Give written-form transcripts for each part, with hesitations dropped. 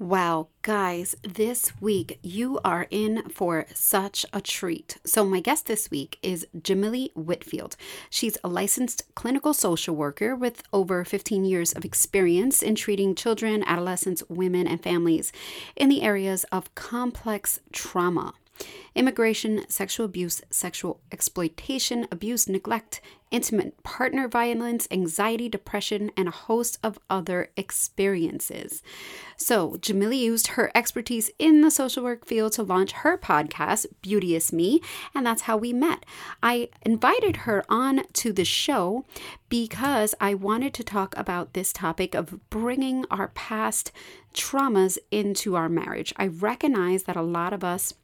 Wow, guys, this week you are in for such a treat. So my guest this week is Jamily Whitfield. She's a licensed clinical social worker with over 15 years of experience in treating children, adolescents, women, and families in the areas of complex trauma, immigration, sexual abuse, sexual exploitation, abuse, neglect, intimate partner violence, anxiety, depression, and a host of other experiences. So Jamily used her expertise in the social work field to launch her podcast, Beauteous Me, and that's how we met. I invited her on to the show because I wanted to talk about this topic of bringing our past traumas into our marriage. I recognize that a lot of us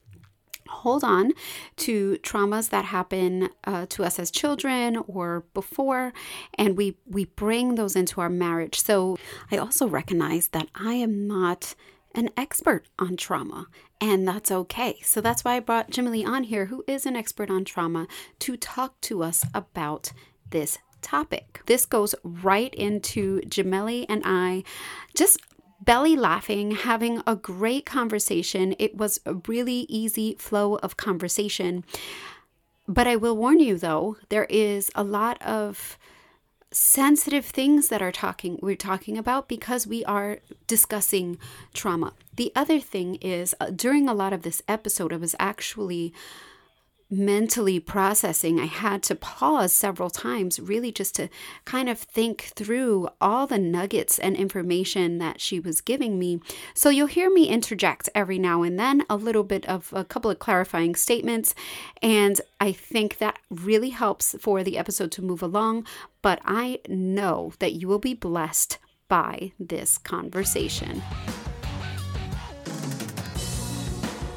hold on to traumas that happen to us as children or before, and we bring those into our marriage. So I also recognize that I am not an expert on trauma, and that's okay. So that's why I brought Jamily on here, who is an expert on trauma, to talk to us about this topic. This goes right into Jamily and I just belly laughing, having a great conversation. It was a really easy flow of conversation. But I will warn you though, there is a lot of sensitive things that we're talking about because we are discussing trauma. The other thing is, during a lot of this episode, I was actually mentally processing. I had to pause several times really just to kind of think through all the nuggets and information that she was giving me. So you'll hear me interject every now and then, a little bit of a couple of clarifying statements. And I think that really helps for the episode to move along. But I know that you will be blessed by this conversation.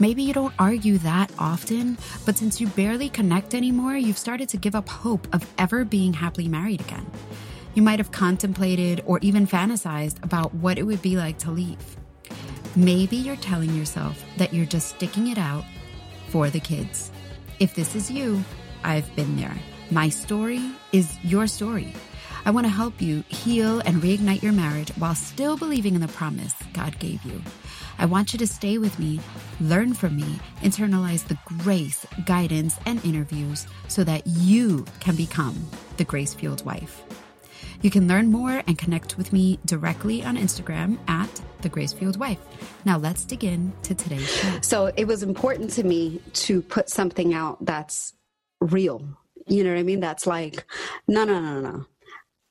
Maybe you don't argue that often, but since you barely connect anymore, you've started to give up hope of ever being happily married again. You might have contemplated or even fantasized about what it would be like to leave. Maybe you're telling yourself that you're just sticking it out for the kids. If this is you, I've been there. My story is your story. I want to help you heal and reignite your marriage while still believing in the promise God gave you. I want you to stay with me, learn from me, internalize the grace, guidance, and interviews so that you can become the grace-fueled wife. You can learn more and connect with me directly on Instagram at The Grace Fueled Wife. Now let's dig in to today's show. So it was important to me to put something out that's real. You know what I mean? That's like, no.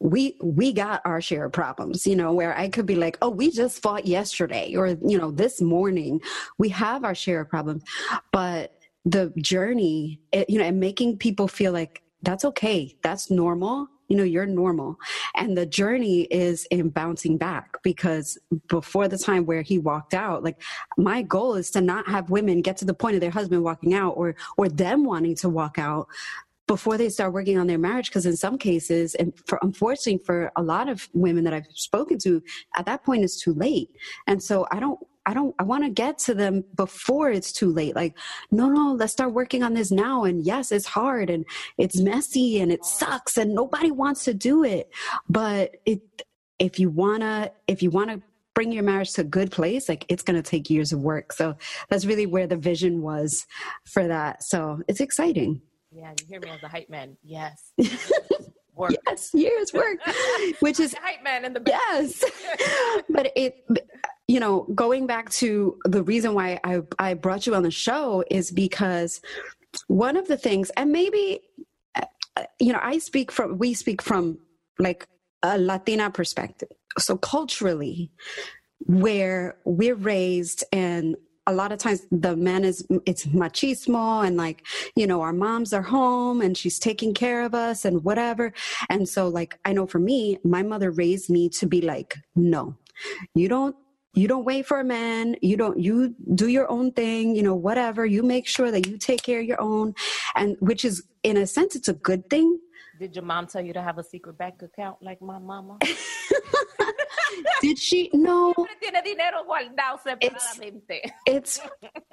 We got our share of problems, you know, where I could be like, oh, we just fought yesterday or, you know, this morning. We have our share of problems. But the journey, and making people feel like that's okay. That's normal. You know, you're normal. And the journey is in bouncing back, because before the time where he walked out, like, my goal is to not have women get to the point of their husband walking out or them wanting to walk out before they start working on their marriage. Because in some cases, and unfortunately for a lot of women that I've spoken to, at that point it's too late. And so I want to get to them before it's too late. Like, no, let's start working on this now. And yes, it's hard and it's messy and it sucks and nobody wants to do it. But if you want to bring your marriage to a good place, like, it's going to take years of work. So that's really where the vision was for that. So it's exciting. Yeah, you hear me as the hype man. Yes. Work. Yes, years work. Which is hype man in the back. Yes. But going back to the reason why I brought you on the show is because one of the things, and maybe, you know, we speak from like a Latina perspective. So culturally, where we're raised, and a lot of times the man it's machismo, and like, you know, our moms are home and she's taking care of us and whatever. And so, like, I know for me, my mother raised me to be like, no, you don't You don't wait for a man. You do your own thing, whatever. You make sure that you take care of your own, and which is, in a sense, it's a good thing. Did your mom tell you to have a secret bank account like my mama? Did she? No.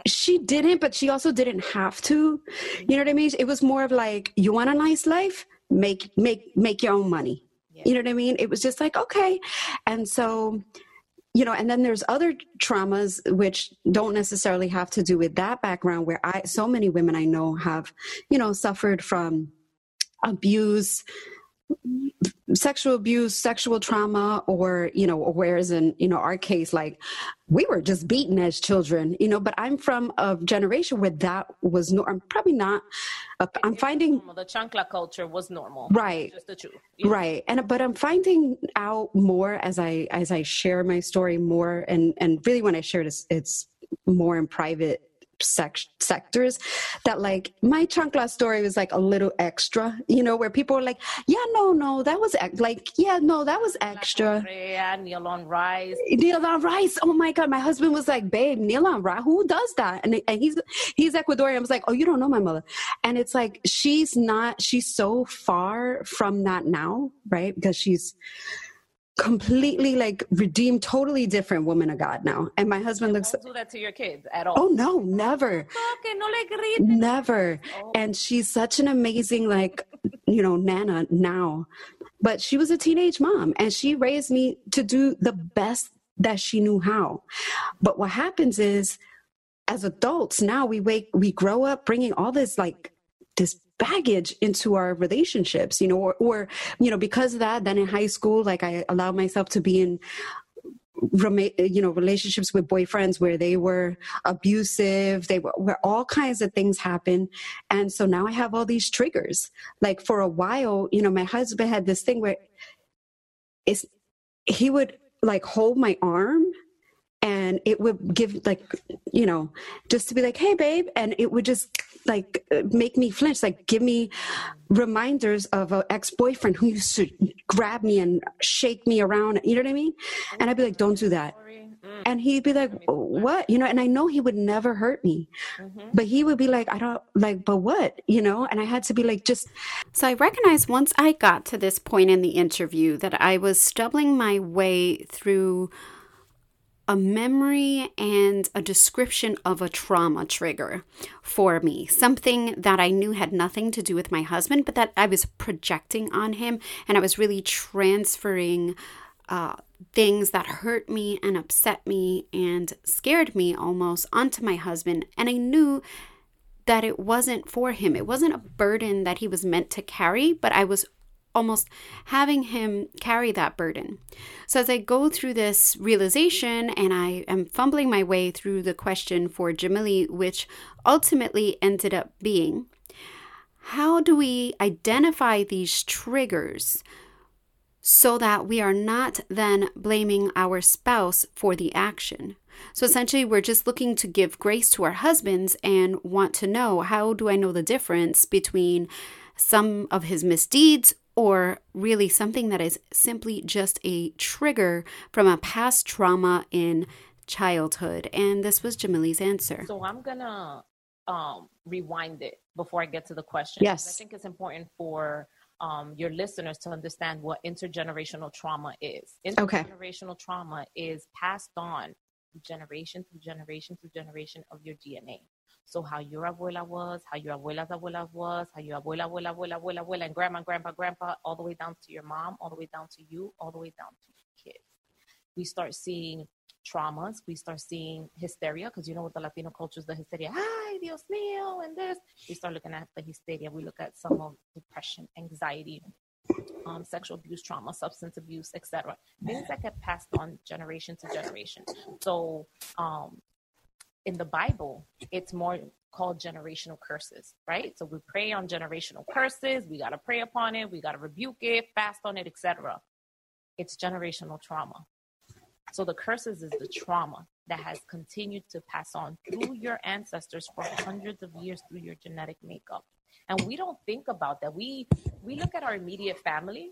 She didn't, but she also didn't have to. You know what I mean? It was more of like, you want a nice life? Make your own money. Yeah. You know what I mean? It was just like, okay. And so, and then there's other traumas which don't necessarily have to do with that background, where so many women I know have, suffered from abuse, sexual trauma, or, whereas in, our case, like, we were just beaten as children, but I'm from a generation where that was I'm finding the chancla culture was normal. Right. Just the truth. Yeah. Right. But I'm finding out more as I share my story more, and really when I share this, it's more in private sectors, that like my chancla story was like a little extra, where people were like, that was extra. Nylon rice. Nylon rice. Oh my God. My husband was like, babe, nylon rice, who does that? And he's Ecuadorian. I was like, oh, you don't know my mother. And it's like, she's so far from that now, right? Because she's completely like redeemed, totally different woman of God now. And my husband don't do that to your kids at all. Oh no, never. Never. Oh. And she's such an amazing, like, Nana now, but she was a teenage mom and she raised me to do the best that she knew how. But what happens is, as adults now, we grow up bringing all this, like, this baggage into our relationships, or because of that, then in high school, like, I allowed myself to be in, relationships with boyfriends where they were abusive, where all kinds of things happen. And so now I have all these triggers. Like, for a while, my husband had this thing where he would like hold my arm, and it would give, like, just to be like, hey, babe. And it would just like make me flinch, like give me reminders of an ex-boyfriend who used to grab me and shake me around. You know what I mean? And I'd be like, don't do that. And he'd be like, what? And I know he would never hurt me, but he would be like, I don't like, but what? And I had to be like, just. So I recognized once I got to this point in the interview that I was stumbling my way through a memory and a description of a trauma trigger for me, something that I knew had nothing to do with my husband, but that I was projecting on him, and I was really transferring things that hurt me and upset me and scared me almost onto my husband, and I knew that it wasn't for him. It wasn't a burden that he was meant to carry, but I was almost having him carry that burden. So as I go through this realization and I am fumbling my way through the question for Jamily, which ultimately ended up being, how do we identify these triggers so that we are not then blaming our spouse for the action? So essentially, we're just looking to give grace to our husbands and want to know, how do I know the difference between some of his misdeeds or really something that is simply just a trigger from a past trauma in childhood? And this was Jamily's answer. So I'm going to rewind it before I get to the question. Yes. I think it's important for your listeners to understand what intergenerational trauma is. Intergenerational trauma is passed on generation through generation through generation of your DNA. So how your abuela was, how your abuela's abuela was, how your abuela, abuela, abuela, abuela, abuela, and grandma, grandpa, grandpa, all the way down to your mom, all the way down to you, all the way down to your kids. We start seeing traumas. We start seeing hysteria, because with the Latino cultures, the hysteria, ay, Dios mío, and this. We start looking at the hysteria. We look at some of depression, anxiety, sexual abuse, trauma, substance abuse, etc. Things that get passed on generation to generation. So, in the Bible, it's more called generational curses, right? So we pray on generational curses. We got to pray upon it. We got to rebuke it, fast on it, etc. It's generational trauma. So the curses is the trauma that has continued to pass on through your ancestors for hundreds of years through your genetic makeup. And we don't think about that. We look at our immediate family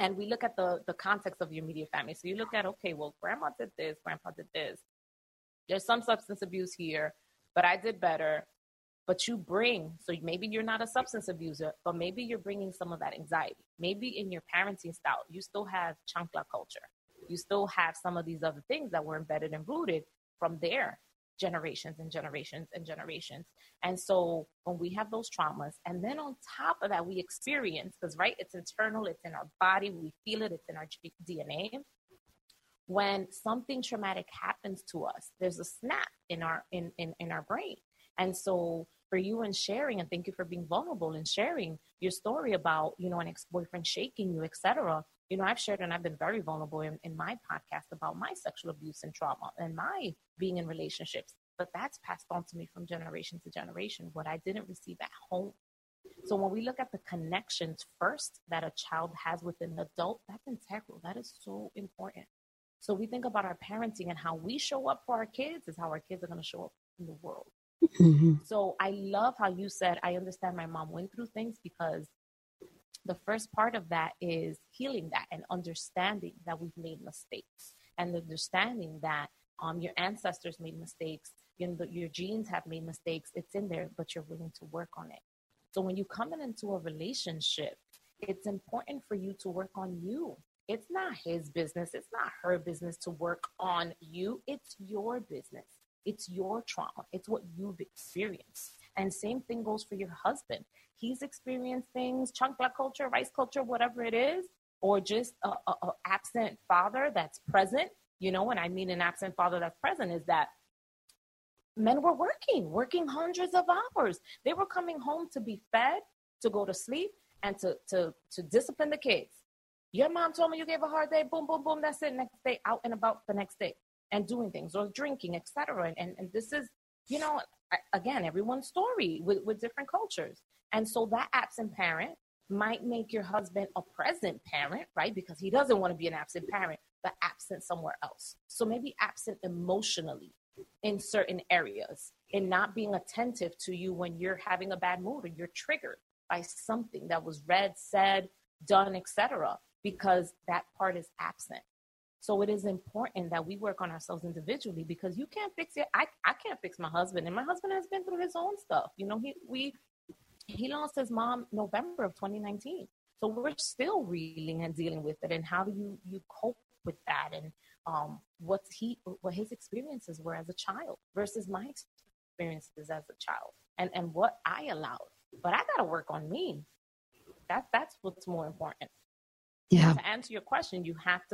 And we look at the context of your immediate family. So you look at, okay, well, grandma did this, grandpa did this. There's some substance abuse here, but I did better. But you bring, so maybe you're not a substance abuser, but maybe you're bringing some of that anxiety. Maybe in your parenting style, you still have chancla culture. You still have some of these other things that were embedded and rooted from their generations and generations and generations. And so when we have those traumas, and then on top of that, we experience, because right, it's internal, it's in our body, we feel it, it's in our DNA. When something traumatic happens to us, there's a snap in our brain. And so for you and sharing, and thank you for being vulnerable and sharing your story about, you know, an ex-boyfriend shaking you, et cetera. You know, I've shared and I've been very vulnerable in my podcast about my sexual abuse and trauma and my being in relationships, but that's passed on to me from generation to generation, what I didn't receive at home. So when we look at the connections first that a child has with an adult, that's integral. That is so important. So we think about our parenting and how we show up for our kids is how our kids are going to show up in the world. Mm-hmm. So I love how you said, I understand my mom went through things, because the first part of that is healing that and understanding that we've made mistakes, and understanding that your ancestors made mistakes, you know, your genes have made mistakes, it's in there, but you're willing to work on it. So when you come into a relationship, it's important for you to work on you. It's not his business. It's not her business to work on you. It's your business. It's your trauma. It's what you've experienced. And same thing goes for your husband. He's experienced things, chancla culture, rice culture, whatever it is, or just an absent father that's present. You know, when I mean an absent father that's present is that men were working hundreds of hours. They were coming home to be fed, to go to sleep, and to discipline the kids. Your mom told me you gave a hard day, boom, boom, boom, that's it. Next day, out and about the next day. And doing things or drinking, et cetera. And this is, you know, again, everyone's story with different cultures. And so that absent parent might make your husband a present parent, right? Because he doesn't want to be an absent parent, but absent somewhere else. So maybe absent emotionally in certain areas and not being attentive to you when you're having a bad mood or you're triggered by something that was read, said, done, et cetera, because that part is absent. So it is important that we work on ourselves individually, because you can't fix it. I can't fix my husband, and my husband has been through his own stuff. You know, he lost his mom November of 2019. So we're still reeling and dealing with it. And how do you cope with that? And what his experiences were as a child versus my experiences as a child, and what I allowed. But I got to work on me. That's what's more important. Yeah. To answer your question, you got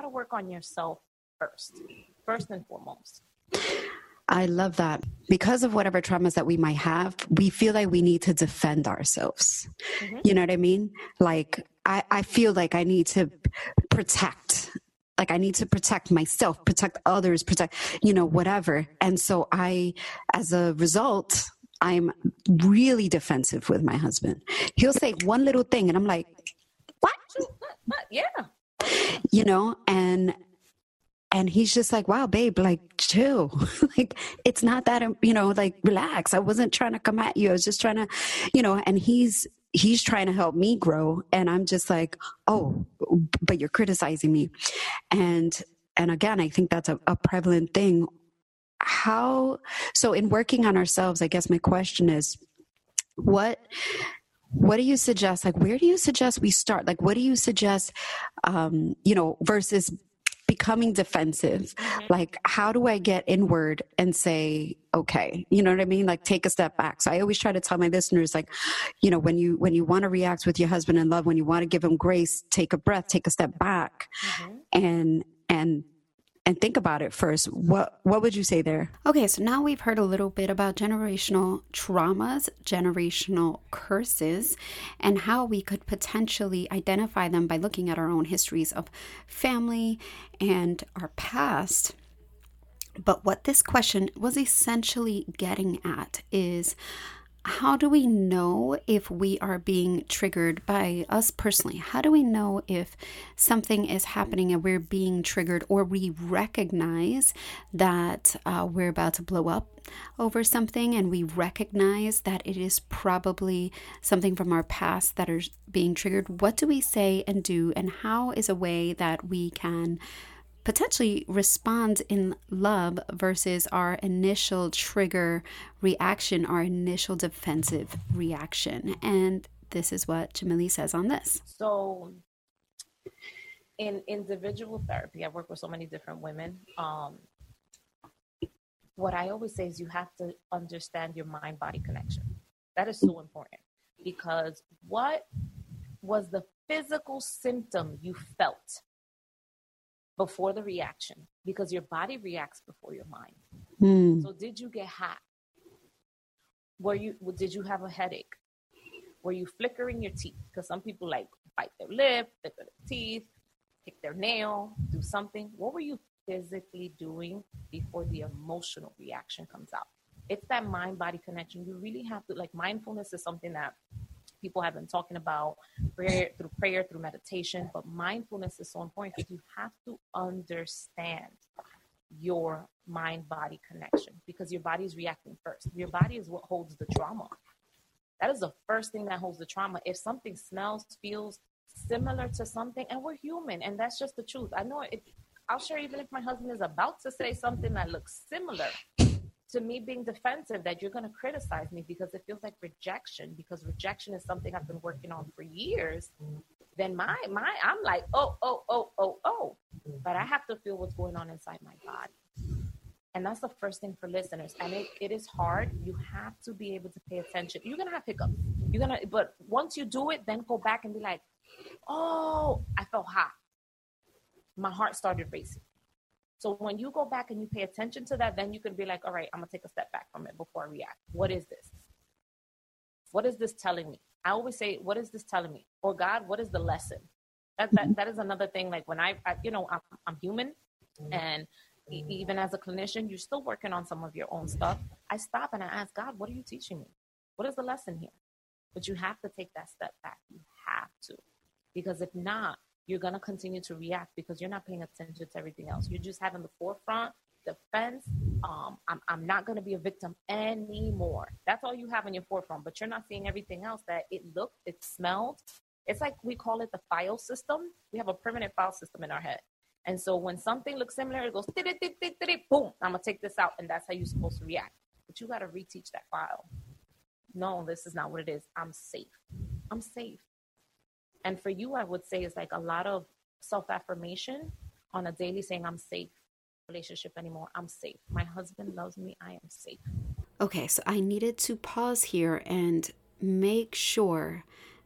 to work on yourself first and foremost. I love that. Because of whatever traumas that we might have, we feel like we need to defend ourselves. Mm-hmm. You know what I mean? Like, I feel like I need to protect. Like, I need to protect myself, protect others, protect, you know, whatever. And so as a result, I'm really defensive with my husband. He'll say one little thing and I'm like, what? Yeah. You know, and he's just like, wow, babe, like, chill. Like, it's not that, you know, like, relax. I wasn't trying to come at you. I was just trying to, you know, and he's trying to help me grow. And I'm just like, oh, but you're criticizing me. And again, I think that's a prevalent thing. So in working on ourselves, I guess my question is, what do you suggest? Like, where do you suggest we start? Like, what do you suggest, you know, versus becoming defensive? Mm-hmm. Like, how do I get inward and say, okay, you know what I mean? Like, take a step back. So I always try to tell my listeners, like, you know, when you want to react with your husband in love, when you want to give him grace, take a breath, take a step back, mm-hmm. and think about it first. What would you say there? Okay, so now we've heard a little bit about generational traumas, generational curses, and how we could potentially identify them by looking at our own histories of family and our past. But what this question was essentially getting at is, how do we know if we are being triggered by us personally? How do we know if something is happening and we're being triggered, or we recognize that we're about to blow up over something, and we recognize that it is probably something from our past that is being triggered? What do we say and do, and how is a way that we can potentially respond in love versus our initial trigger reaction, our initial defensive reaction? And this is what Jamily says on this. So in individual therapy, I work with so many different women. What I always say is you have to understand your mind-body connection. That is so important, because what was the physical symptom you felt before the reaction? Because your body reacts before your mind. So did you get hot? Did you have a headache? Were you flickering your teeth? Because some people like bite their lip, flicker their teeth, pick their nail, do something. What were you physically doing before the emotional reaction comes out? It's that mind-body connection. You really have to, like, mindfulness is something that people have been talking about prayer, through meditation, but mindfulness is so important because you have to understand your mind-body connection, because your body is reacting first. Your body is what holds the trauma. That is the first thing that holds the trauma. If something smells, feels similar to something, and we're human, and that's just the truth. I know I'll share, even if my husband is about to say something that looks similar to me being defensive, that you're going to criticize me because it feels like rejection, because rejection is something I've been working on for years, then I'm like, oh. But I have to feel what's going on inside my body. And that's the first thing for listeners. And it is hard. You have to be able to pay attention. You're going to have hiccups. But once you do it, then go back and be like, oh, I felt hot. My heart started racing. So when you go back and you pay attention to that, then you can be like, all right, I'm going to take a step back from it before I react. What is this? What is this telling me? I always say, what is this telling me? Or God, what is the lesson? That is another thing. Like when I'm human, and even as a clinician, you're still working on some of your own stuff. I stop and I ask God, what are you teaching me? What is the lesson here? But you have to take that step back. You have to, because if not, you're going to continue to react because you're not paying attention to everything else. You're just having the forefront defense. I'm not going to be a victim anymore. That's all you have in your forefront, but you're not seeing everything else that it looked, it smelled. It's like, we call it the file system. We have a permanent file system in our head. And so when something looks similar, it goes, boom, I'm going to take this out. And that's how you're supposed to react. But you got to reteach that file. No, this is not what it is. I'm safe. And for you, I would say it's like a lot of self-affirmation on a daily, saying, I'm safe. Relationship anymore. I'm safe. My husband loves me. I am safe. Okay, so I needed to pause here and make sure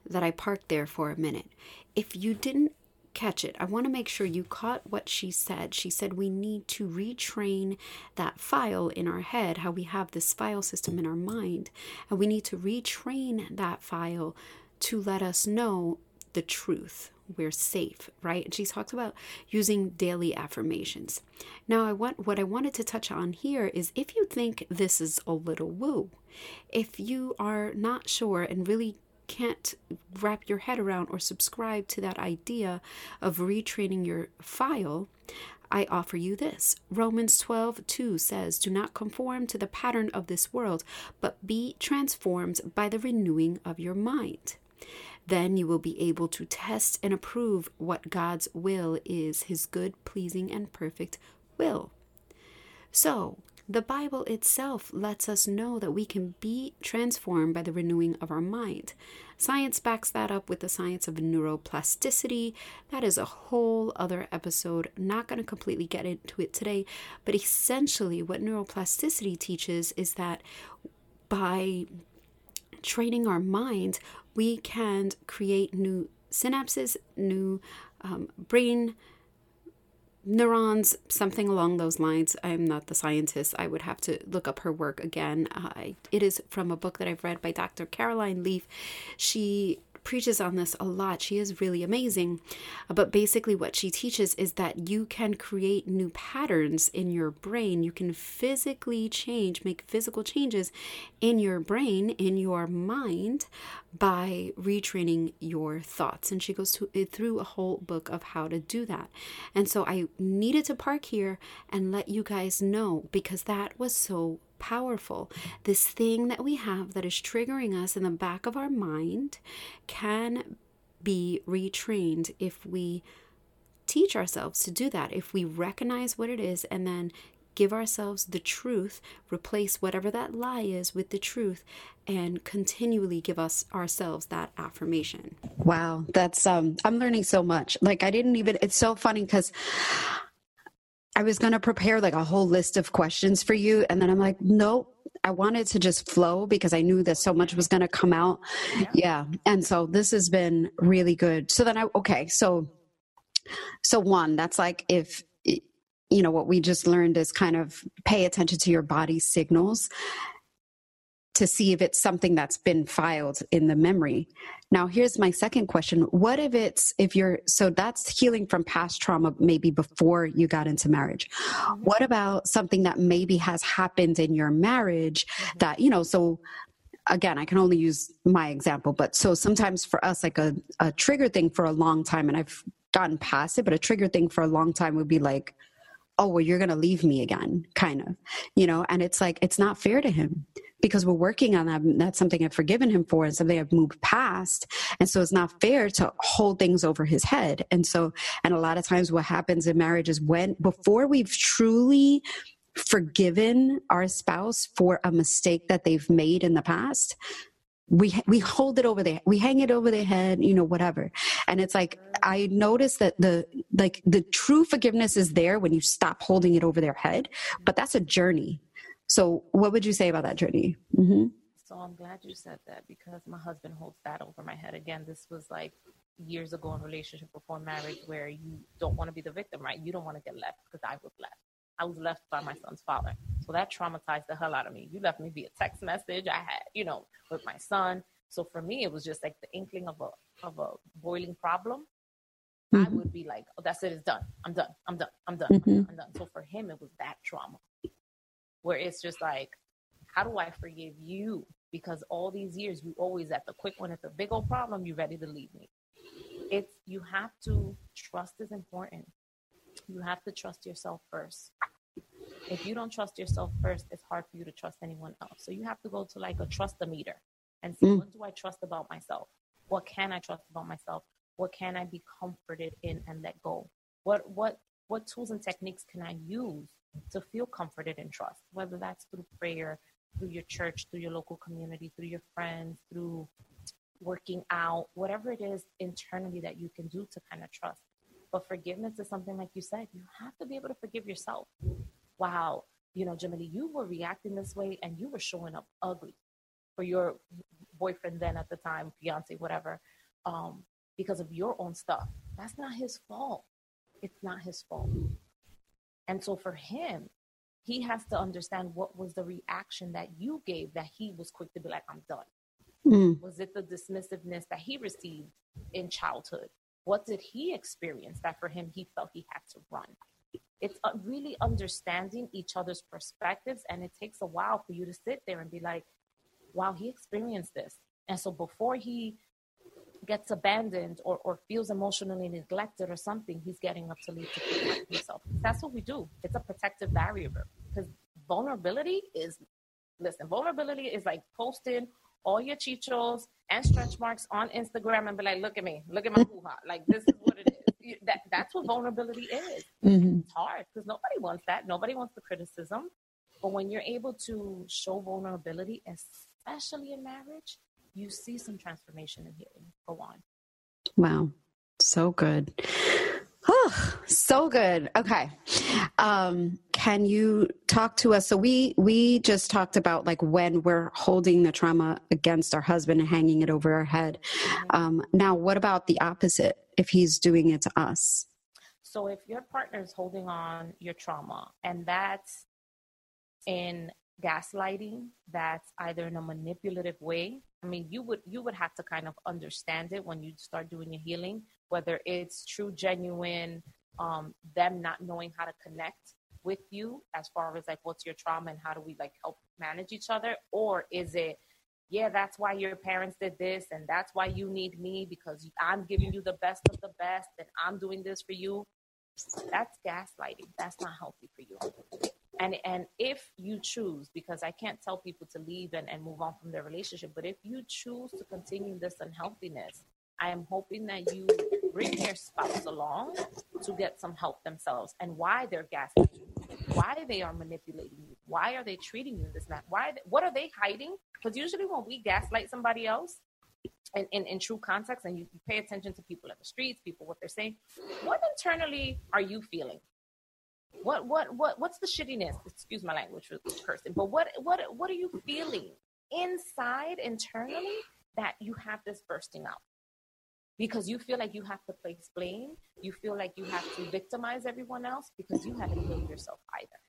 that I parked there for a minute. If you didn't catch it, I want to make sure you caught what she said. She said we need to retrain that file in our head, how we have this file system in our mind, and we need to retrain that file to let us know the truth. We're safe, right? And she talks about using daily affirmations. Now, what I wanted to touch on here is, if you think this is a little woo, if you are not sure and really can't wrap your head around or subscribe to that idea of retraining your file, I offer you this. Romans 12:2 says, do not conform to the pattern of this world, but be transformed by the renewing of your mind. Then you will be able to test and approve what God's will is, his good, pleasing, and perfect will. So the Bible itself lets us know that we can be transformed by the renewing of our mind. Science backs that up with the science of neuroplasticity. That is a whole other episode. Not going to completely get into it today, but essentially what neuroplasticity teaches is that by training our mind, we can create new synapses, new brain neurons, something along those lines. I'm not the scientist. I would have to look up her work again. It is from a book that I've read by Dr. Caroline Leaf. She preaches on this a lot. She is really amazing. But basically what she teaches is that you can create new patterns in your brain. You can physically change, make physical changes in your brain, in your mind, by retraining your thoughts. And she goes through a whole book of how to do that. And so I needed to park here and let you guys know, because that was so powerful. This thing that we have that is triggering us in the back of our mind can be retrained if we teach ourselves to do that, if we recognize what it is and then give ourselves the truth, replace whatever that lie is with the truth, and continually give ourselves that affirmation. Wow, that's I'm learning so much. Like I didn't even, it's so funny because I was going to prepare like a whole list of questions for you. And then I'm like, nope, I wanted to just flow because I knew that so much was going to come out. Yeah. And so this has been really good. So then So one, that's like, if you know, what we just learned is kind of pay attention to your body signals to see if it's something that's been filed in the memory. Now, here's my second question. What if it's, so that's healing from past trauma, maybe before you got into marriage. Mm-hmm. What about something that maybe has happened in your marriage mm-hmm. that, you know, so again, I can only use my example, but so sometimes for us, like a trigger thing for a long time, and I've gotten past it, but a trigger thing for a long time would be like, oh, well, you're going to leave me again, kind of, you know, and it's like, it's not fair to him because we're working on that. And that's something I've forgiven him for and something I've moved past. And so it's not fair to hold things over his head. And so, and a lot of times what happens in marriage is before we've truly forgiven our spouse for a mistake that they've made in the past, we hold it over their, we hang it over their head, you know, whatever. And it's like, I noticed that the true forgiveness is there when you stop holding it over their head, but that's a journey. So what would you say about that journey? Mm-hmm. So I'm glad you said that because my husband holds that over my head. Again, this was like years ago in relationship before marriage where you don't want to be the victim, right? You don't want to get left because I was left. I was left by my son's father. So that traumatized the hell out of me. You left me via text message. I had, you know, with my son. So for me, it was just like the inkling of a boiling problem. Mm-hmm. I would be like, oh, that's it. It's done. I'm done. I'm done. I'm done. Mm-hmm. I'm done. I'm done. So for him, it was that trauma where it's just like, how do I forgive you? Because all these years, you always at the quick one. It's a big old problem. You ready to leave me. It's, you have to, trust is important. You have to trust yourself first. If you don't trust yourself first, it's hard for you to trust anyone else. So you have to go to like a trust-o-meter and see, what do I trust about myself? What can I trust about myself? What can I be comforted in and let go? What tools and techniques can I use to feel comforted in trust? Whether that's through prayer, through your church, through your local community, through your friends, through working out, whatever it is internally that you can do to kind of trust. But forgiveness is something, like you said, you have to be able to forgive yourself. Wow, you know, Jamily, you were reacting this way and you were showing up ugly for your boyfriend then at the time, fiance, whatever, because of your own stuff. That's not his fault. It's not his fault. And so for him, he has to understand what was the reaction that you gave that he was quick to be like, I'm done. Mm. Was it the dismissiveness that he received in childhood? What did he experience that for him, he felt he had to run? It's really understanding each other's perspectives. And it takes a while for you to sit there and be like, wow, he experienced this. And so before he gets abandoned or feels emotionally neglected or something, he's getting up to leave to protect himself. That's what we do. It's a protective barrier because vulnerability is like posting all your chichos and stretch marks on Instagram and be like, look at me, look at my hoo-ha. Like, this is what it is. That's what vulnerability is. Mm-hmm. It's hard because nobody wants that. Nobody wants the criticism. But when you're able to show vulnerability, especially in marriage, you see some transformation and healing go on. Wow. So good. Oh, so good. Okay. Can you talk to us? So we just talked about like when we're holding the trauma against our husband and hanging it over our head. Now, what about the opposite if he's doing it to us? So if your partner is holding on your trauma and that's in gaslighting, that's either in a manipulative way I mean, you would have to kind of understand it when you start doing your healing, whether it's true, genuine, them not knowing how to connect with you as far as like, what's your trauma and how do we like help manage each other? Or is it, yeah, that's why your parents did this and that's why you need me because I'm giving you the best of the best and I'm doing this for you. That's gaslighting. That's not healthy for you. And if you choose, because I can't tell people to leave and move on from their relationship, but if you choose to continue this unhealthiness, I am hoping that you bring your spouse along to get some help themselves and why they're gaslighting you, why they are manipulating you, why are they treating you this way, what are they hiding? Because usually when we gaslight somebody else in true context, and you pay attention to people in the streets, people, what they're saying, what internally are you feeling? What's the shittiness? Excuse my language for cursing, but what are you feeling inside internally that you have this bursting out? Because you feel like you have to place blame. You feel like you have to victimize everyone else because you haven't healed yourself either.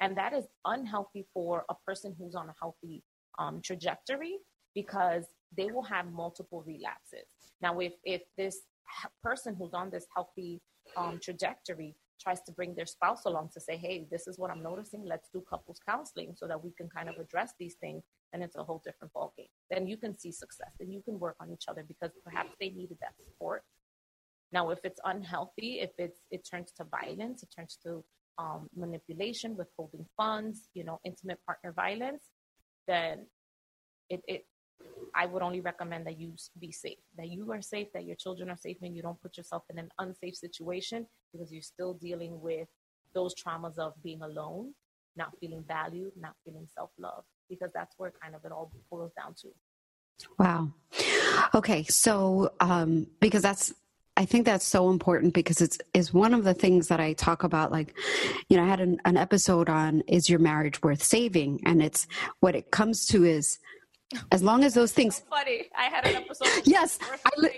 And that is unhealthy for a person who's on a healthy trajectory because they will have multiple relapses. Now, if this person who's on this healthy trajectory tries to bring their spouse along to say, hey, this is what I'm noticing. Let's do couples counseling so that we can kind of address these things. And it's a whole different ballgame. Then you can see success and you can work on each other because perhaps they needed that support. Now, if it's unhealthy, if it turns to violence, it turns to manipulation, withholding funds, intimate partner violence, then I would only recommend that you be safe, that you are safe, that your children are safe, and you don't put yourself in an unsafe situation because you're still dealing with those traumas of being alone, not feeling valued, not feeling self-love, because that's where kind of it all boils down to. Wow. Okay. So, because I think that's so important because it's one of the things that I talk about, like, I had an episode on, is your marriage worth saving? And it's what it comes to is, as long as those things. So funny. I had an episode. Yes.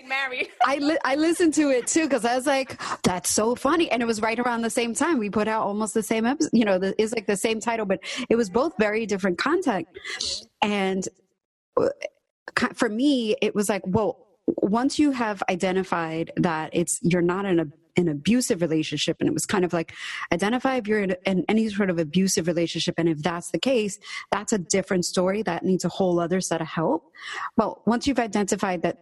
Married. I listened to it too. Cause I was like, that's so funny. And it was right around the same time we put out almost the same episode, it's like the same title, but it was both very different content. And for me, it was like, well, once you have identified that you're not in an abusive relationship. And it was kind of like, identify if you're in any sort of abusive relationship. And if that's the case, that's a different story that needs a whole other set of help. But once you've identified that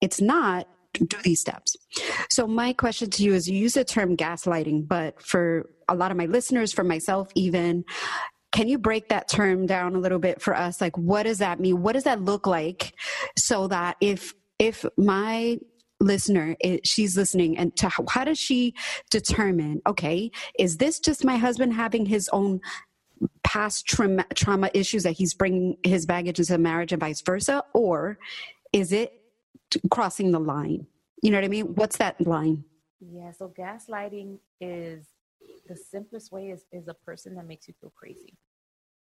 it's not, do these steps. So my question to you is, you use the term gaslighting, but for a lot of my listeners, for myself, even, can you break that term down a little bit for us? Like, what does that mean? What does that look like? So that if my listener, she's listening, and to how does she determine, okay, is this just my husband having his own past trauma issues that he's bringing his baggage into marriage and vice versa? Or is it crossing the line? You know what I mean? What's that line? Yeah. So gaslighting is the simplest way is a person that makes you feel crazy.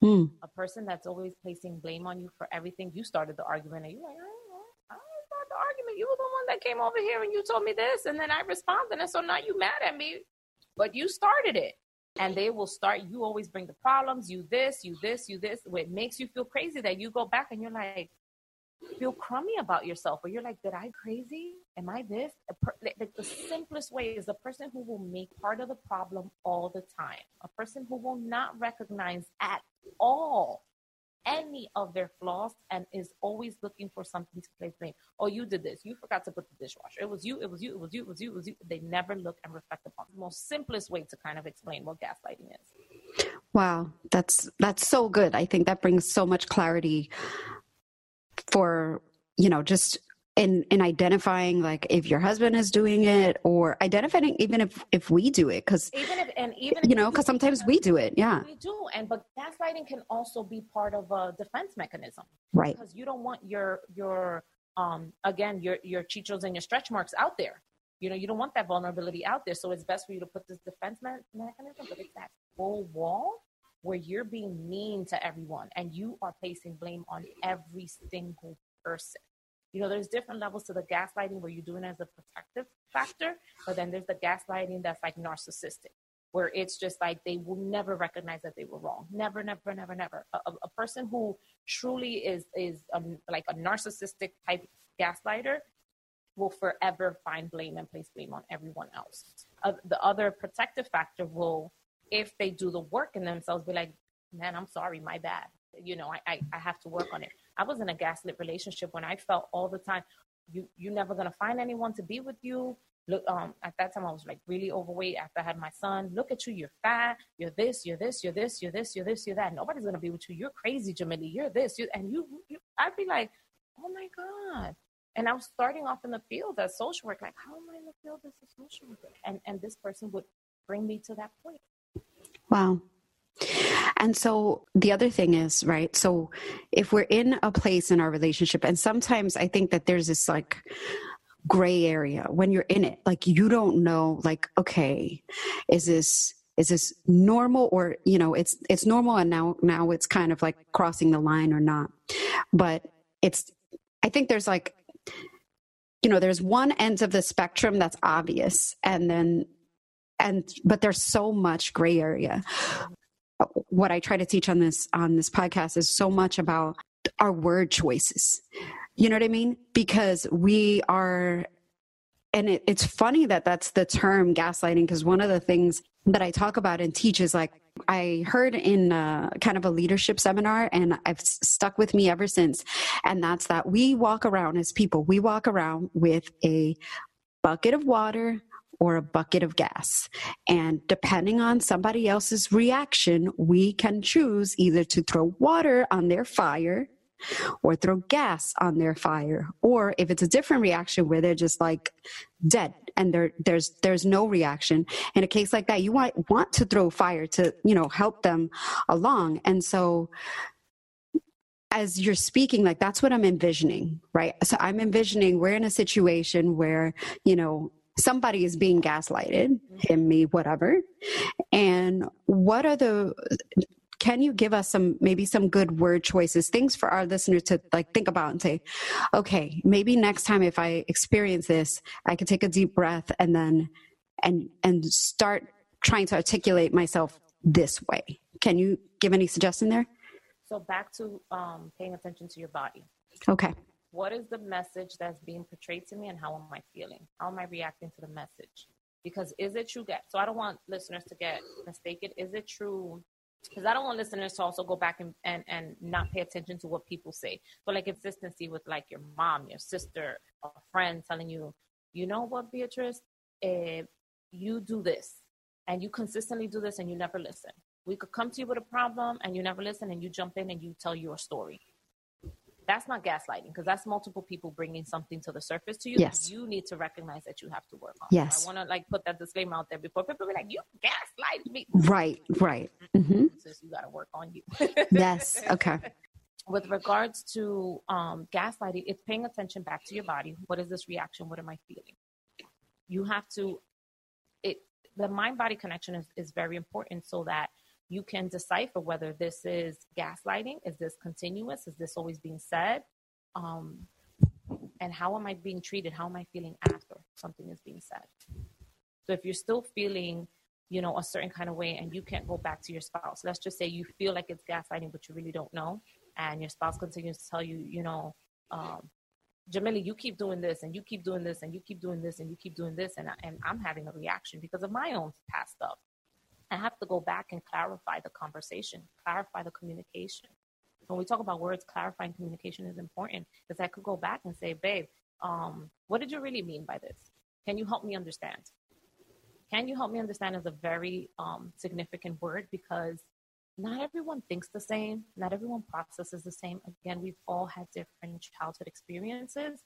Mm. A person that's always placing blame on you for everything. You started the argument and you're like, argument, you were the one that came over here and you told me this and then I responded and so now you mad at me, but you started it. And they will start, you always bring the problems, you this, it makes you feel crazy that you go back and you're like, feel crummy about yourself, or you're like, did I crazy? Am I this? The simplest way is the person who will make part of the problem all the time, a person who will not recognize at all any of their flaws and is always looking for something to place blame. Oh, you did this. You forgot to put the dishwasher. It was you. They never look and reflect upon the most simplest way to kind of explain what gaslighting is. Wow. That's so good. I think that brings so much clarity for, just in identifying, like, if your husband is doing it, or identifying even if we do it, because sometimes we do it. Yeah, we do. But gaslighting can also be part of a defense mechanism, right? Because you don't want your chichos and your stretch marks out there. You don't want that vulnerability out there. So it's best for you to put this defense mechanism, but it's that full wall where you're being mean to everyone and you are placing blame on every single person. There's different levels to the gaslighting where you're doing it as a protective factor, but then there's the gaslighting that's like narcissistic, where it's just like they will never recognize that they were wrong. Never, never, never, never. A person who truly is like a narcissistic type gaslighter will forever find blame and place blame on everyone else. The other protective factor will, if they do the work in themselves, be like, man, I'm sorry, my bad. You know, I have to work on it. I was in a gaslit relationship when I felt all the time, you're never going to find anyone to be with you. Look, at that time I was like really overweight after I had my son. Look at you, you're fat, you're this, you're this, you're this, you're this, you're this, you're that. Nobody's going to be with you. You're crazy, Jamily. You're this. I'd be like, oh my God. And I was starting off in the field as social work. Like, how am I in the field as a social worker? And this person would bring me to that point. Wow. And so the other thing is, right, so if we're in a place in our relationship, and sometimes I think that there's this like gray area when you're in it, like you don't know, like, okay, is this normal, or, you know, it's normal. And now it's kind of like crossing the line or not, but I think there's like, you know, there's one end of the spectrum that's obvious. But there's so much gray area. What I try to teach on this podcast is so much about our word choices. You know what I mean? Because we are, and it's funny that that's the term gaslighting, because one of the things that I talk about and teach is like, I heard in kind of a leadership seminar, and I've stuck with me ever since. And that's that we walk around as people, we walk around with a bucket of water or a bucket of gas. And depending on somebody else's reaction, we can choose either to throw water on their fire or throw gas on their fire. Or if it's a different reaction where they're just like dead and there's no reaction, in a case like that, you want to throw fire to, you know, help them along. And so as you're speaking, like, that's what I'm envisioning, right? So I'm envisioning we're in a situation where, you know, somebody is being gaslighted, him, me, whatever. And can you give us maybe some good word choices, things for our listeners to like think about and say, okay, maybe next time if I experience this, I could take a deep breath and then, and start trying to articulate myself this way. Can you give any suggestion there? So back to paying attention to your body. Okay. What is the message that's being portrayed to me, and how am I feeling? How am I reacting to the message? Because is it true? So I don't want listeners to get mistaken. Is it true? Because I don't want listeners to also go back and not pay attention to what people say. So like consistency with like your mom, your sister, a friend telling you, you know what, Beatrice, if you do this and you consistently do this and you never listen. We could come to you with a problem and you never listen, and you jump in and you tell your story. That's not gaslighting, because that's multiple people bringing something to the surface to you. Yes. You need to recognize that you have to work on. Yes. So I want to like put that disclaimer out there before people be like, you gaslight me. Right, right. Mm-hmm. So you got to work on you. Yes. Okay. With regards to gaslighting, it's paying attention back to your body. What is this reaction? What am I feeling? You have to, the mind-body connection is very important, so that you can decipher whether this is gaslighting, is this continuous, is this always being said, and how am I being treated? How am I feeling after something is being said? So if you're still feeling, you know, a certain kind of way, and you can't go back to your spouse, let's just say you feel like it's gaslighting, but you really don't know, and your spouse continues to tell you, you know, Jamily, you keep doing this, and you keep doing this, and you keep doing this, and you keep doing this, and I'm having a reaction because of my own past stuff. I have to go back and clarify the conversation, clarify the communication. When we talk about words, clarifying communication is important, because I could go back and say, babe, what did you really mean by this? Can you help me understand? Can you help me understand is a very significant word, because not everyone thinks the same. Not everyone processes the same. Again, we've all had different childhood experiences,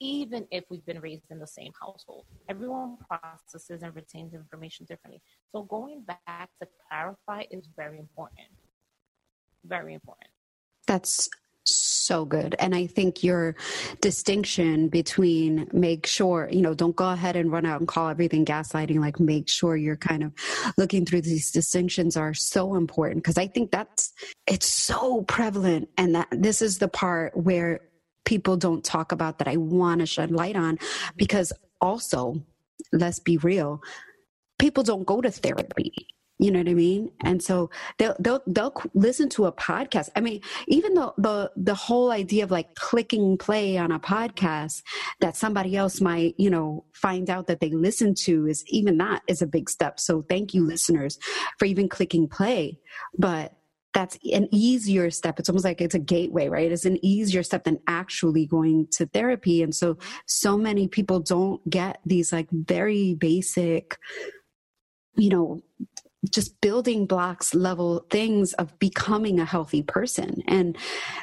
even if we've been raised in the same household. Everyone processes and retains information differently. So going back to clarify is very important. Very important. That's so good. And I think your distinction between make sure, you know, don't go ahead and run out and call everything gaslighting, like make sure you're kind of looking through these distinctions are so important, because I think it's so prevalent. And that this is the part where people don't talk about that I want to shed light on, because also, let's be real, people don't go to therapy. You know what I mean? And so they'll listen to a podcast. I mean, even though the whole idea of like clicking play on a podcast that somebody else might, you know, find out that they listen to is even that is a big step. So thank you, listeners, for even clicking play. But that's an easier step. It's almost like it's a gateway, right? It's an easier step than actually going to therapy. And so many people don't get these like very basic, you know, just building blocks level things of becoming a healthy person. And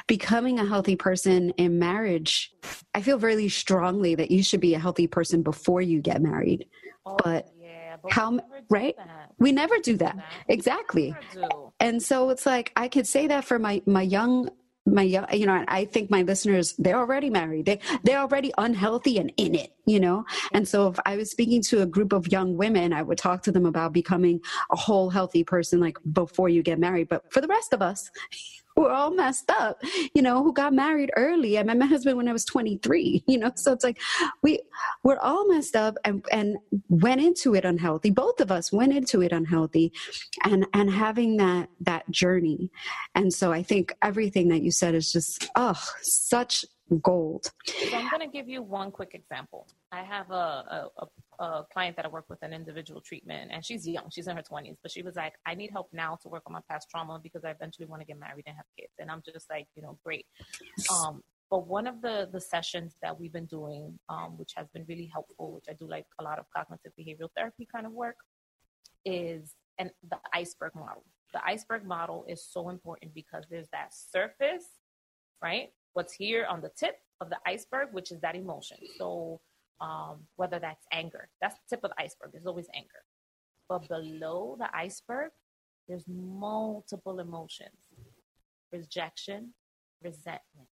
becoming a healthy person in marriage, I feel really strongly that you should be a healthy person before you get married. Oh, but yeah, but how, right? We never do that. Exactly. And so it's like, I could say that for my young, you know, I think my listeners, they're already married. They're already unhealthy and in it, you know? And so if I was speaking to a group of young women, I would talk to them about becoming a whole healthy person, like before you get married. But for the rest of us, we're all messed up, you know, who got married early. I met my husband when I was 23, you know? So it's like, we're all messed up and went into it unhealthy. Both of us went into it unhealthy and having that journey. And so I think everything that you said is just, such gold. So I'm going to give you one quick example. I have a client that I work with in individual treatment, and she's young, she's in her 20s, but she was like, I need help now to work on my past trauma because I eventually want to get married and have kids. And I'm just like, you know, great. But one of the sessions that we've been doing, which has been really helpful, which I do like a lot of cognitive behavioral therapy kind of work, is and the iceberg model. The iceberg model is so important because there's that surface, right? What's here on the tip of the iceberg, which is that emotion. So whether that's anger, that's the tip of the iceberg. There's always anger. But below the iceberg, there's multiple emotions. Rejection, resentment,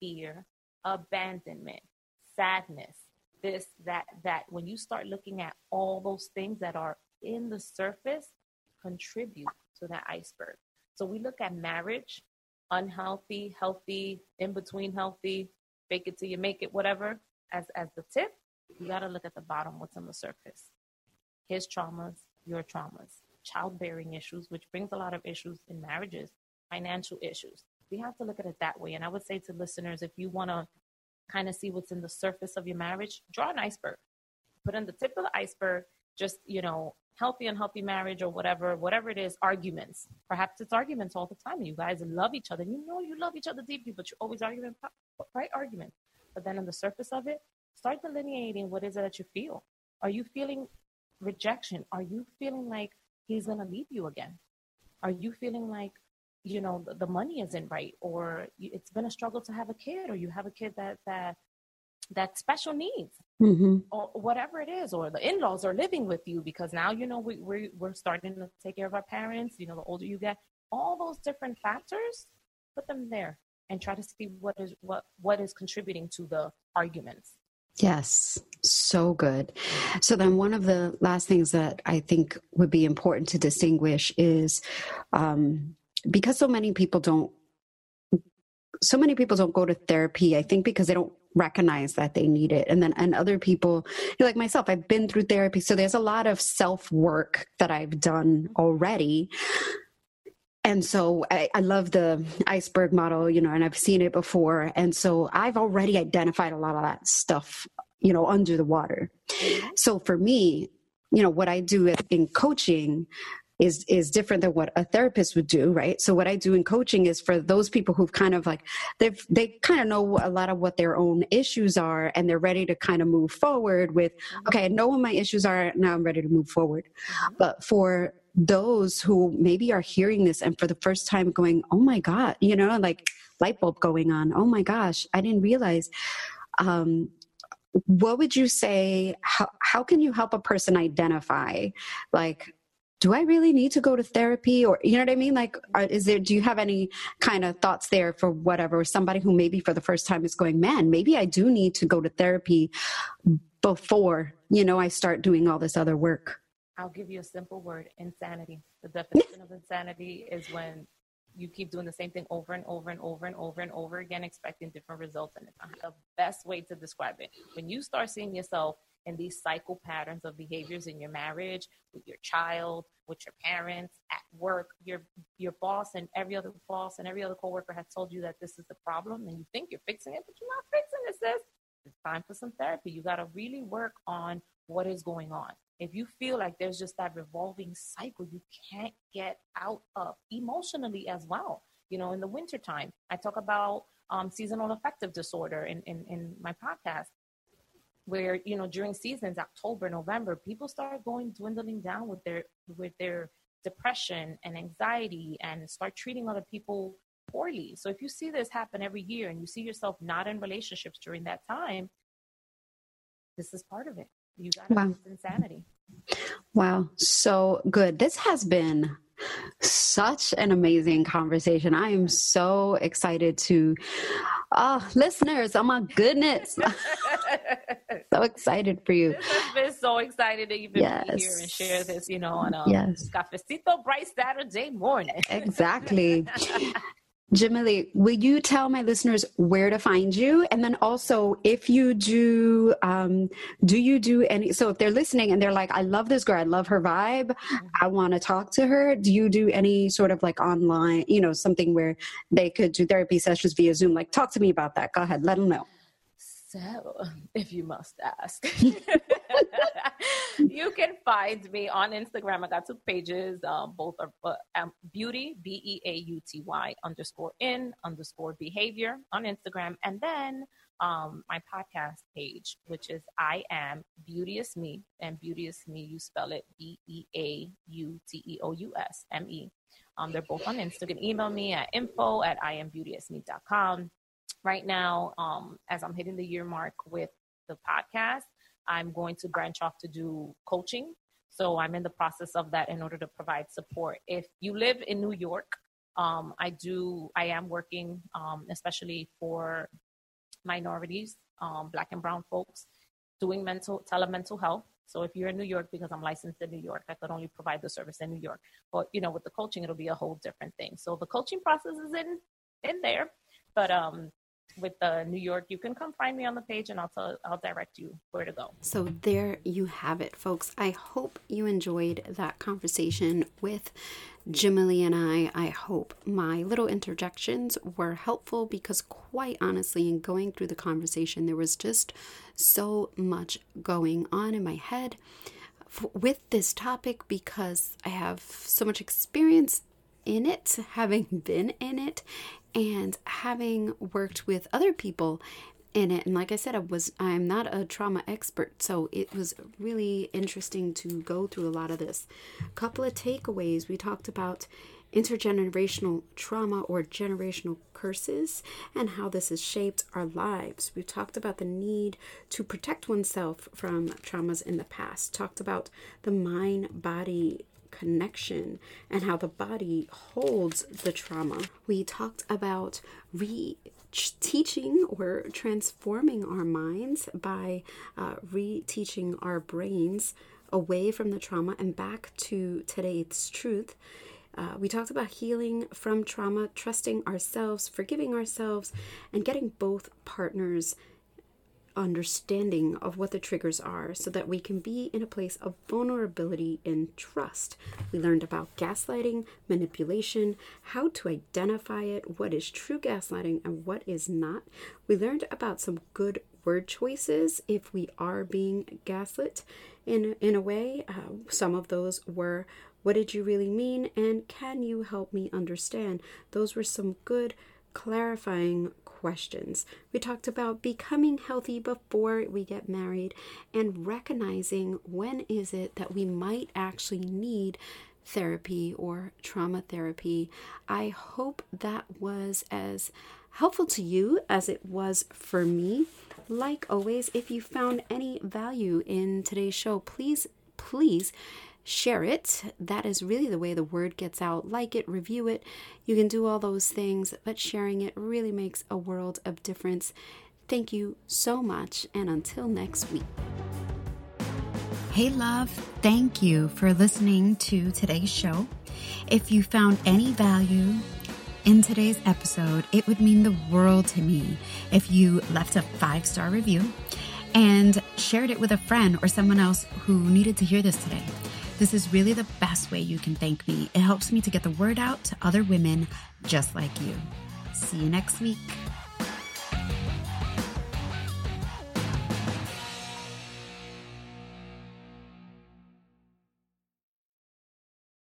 fear, abandonment, sadness, this, that. When you start looking at all those things that are in the surface, contribute to that iceberg. So we look at marriage, unhealthy, healthy, in between healthy, fake it till you make it, whatever, as the tip. You got to look at the bottom, what's on the surface. His traumas, your traumas, childbearing issues, which brings a lot of issues in marriages, financial issues. We have to look at it that way. And I would say to listeners, if you want to kind of see what's in the surface of your marriage, draw an iceberg. Put on the tip of the iceberg, just, you know, healthy, unhealthy marriage or whatever it is, arguments. Perhaps it's arguments all the time. You guys love each other. You know you love each other deeply, but you're always arguing, right? Arguments. But then on the surface of it, start delineating what is it that you feel. Are you feeling rejection? Are you feeling like he's going to leave you again? Are you feeling like, you know, the money isn't right, or it's been a struggle to have a kid, or you have a kid that special needs, mm-hmm. or whatever it is, or the in-laws are living with you because now, you know, we're starting to take care of our parents, you know, the older you get, all those different factors, put them there and try to see what is contributing to the arguments. Yes. So good. So then one of the last things that I think would be important to distinguish is, because so many people don't go to therapy, I think because they don't recognize that they need it. And other people, like myself, I've been through therapy. So there's a lot of self-work that I've done already. And so I love the iceberg model, you know, and I've seen it before. And so I've already identified a lot of that stuff, you know, under the water. So for me, you know, what I do in coaching is different than what a therapist would do, right? So what I do in coaching is for those people who've kind of like, they kind of know a lot of what their own issues are, and they're ready to kind of move forward with, okay, I know what my issues are, now I'm ready to move forward. But for those who maybe are hearing this and for the first time going, oh my God, you know, like light bulb going on, oh my gosh, I didn't realize, what would you say, how can you help a person identify, like, do I really need to go to therapy? Or, you know what I mean? Like, do you have any kind of thoughts there for whatever, somebody who maybe for the first time is going, man, maybe I do need to go to therapy before, you know, I start doing all this other work? I'll give you a simple word, insanity. The definition of insanity is when you keep doing the same thing over and over and over and over and over again, expecting different results. And it's not the best way to describe it. When you start seeing yourself and these cycle patterns of behaviors in your marriage, with your child, with your parents, at work, your boss and every other boss and every other coworker has told you that this is the problem, and you think you're fixing it, but you're not fixing it, sis. It's time for some therapy. You got to really work on what is going on. If you feel like there's just that revolving cycle you can't get out of emotionally as well. You know, in the wintertime, I talk about seasonal affective disorder in my podcast where, you know, during seasons, October, November, people start dwindling down with their depression and anxiety and start treating other people poorly. So if you see this happen every year and you see yourself not in relationships during that time, this is part of it. You got wow. Insanity. Wow. So good. This has been such an amazing conversation. I am so excited to, listeners, oh my goodness. So excited for you. I've been so excited to even be here and share this, you know, on a cafecito bright Saturday morning. Exactly. Jamily, will you tell my listeners where to find you? And then also, if you do, so if they're listening and they're like, I love this girl, I love her vibe, I want to talk to her. Do you do any sort of like online, you know, something where they could do therapy sessions via Zoom? Like, talk to me about that. Go ahead. Let them know. So, if you must ask, you can find me on Instagram. I got two pages. Both are beauty, beauty_in_behavior on Instagram. And then my podcast page, which is I Am Beauteous Me. And Beauteous Me, you spell it BEAUTEOUSME. They're both on Instagram. Email me at info@iambeauteousme.com. Right now, as I'm hitting the year mark with the podcast, I'm going to branch off to do coaching. So I'm in the process of that in order to provide support. If you live in New York, I am working, especially for minorities, Black and brown folks, doing telemental health. So if you're in New York, because I'm licensed in New York, I could only provide the service in New York. But, you know, with the coaching, it'll be a whole different thing. So the coaching process is in there. But with New York, you can come find me on the page and I'll direct you where to go. So there you have it, folks. I hope you enjoyed that conversation with Jamily and I. I hope my little interjections were helpful because quite honestly, in going through the conversation, there was just so much going on in my head with this topic because I have so much experience in it, having been in it, and having worked with other people in it. And like I said, I'm not a trauma expert, so it was really interesting to go through a lot of this. A couple of takeaways. We talked about intergenerational trauma or generational curses and how this has shaped our lives. We've talked about the need to protect oneself from traumas in the past. Talked about the mind-body connection and how the body holds the trauma. We talked about teaching or transforming our minds by reteaching our brains away from the trauma and back to today's truth. We talked about healing from trauma, trusting ourselves, forgiving ourselves, and getting both partners understanding of what the triggers are so that we can be in a place of vulnerability and trust. We learned about gaslighting, manipulation, how to identify it, what is true gaslighting and what is not. We learned about some good word choices if we are being gaslit in a way. Some of those were, what did you really mean? And can you help me understand? Those were some good clarifying questions. We talked about becoming healthy before we get married and recognizing when is it that we might actually need therapy or trauma therapy. I hope that was as helpful to you as it was for me. Like always, if you found any value in today's show, please share it. That is really the way the word gets out. Like it, review it. You can do all those things, but sharing it really makes a world of difference. Thank you so much, and until next week. Hey, love. Thank you for listening to today's show. If you found any value in today's episode, it would mean the world to me if you left a 5-star review and shared it with a friend or someone else who needed to hear this today. This is really the best way you can thank me. It helps me to get the word out to other women just like you. See you next week.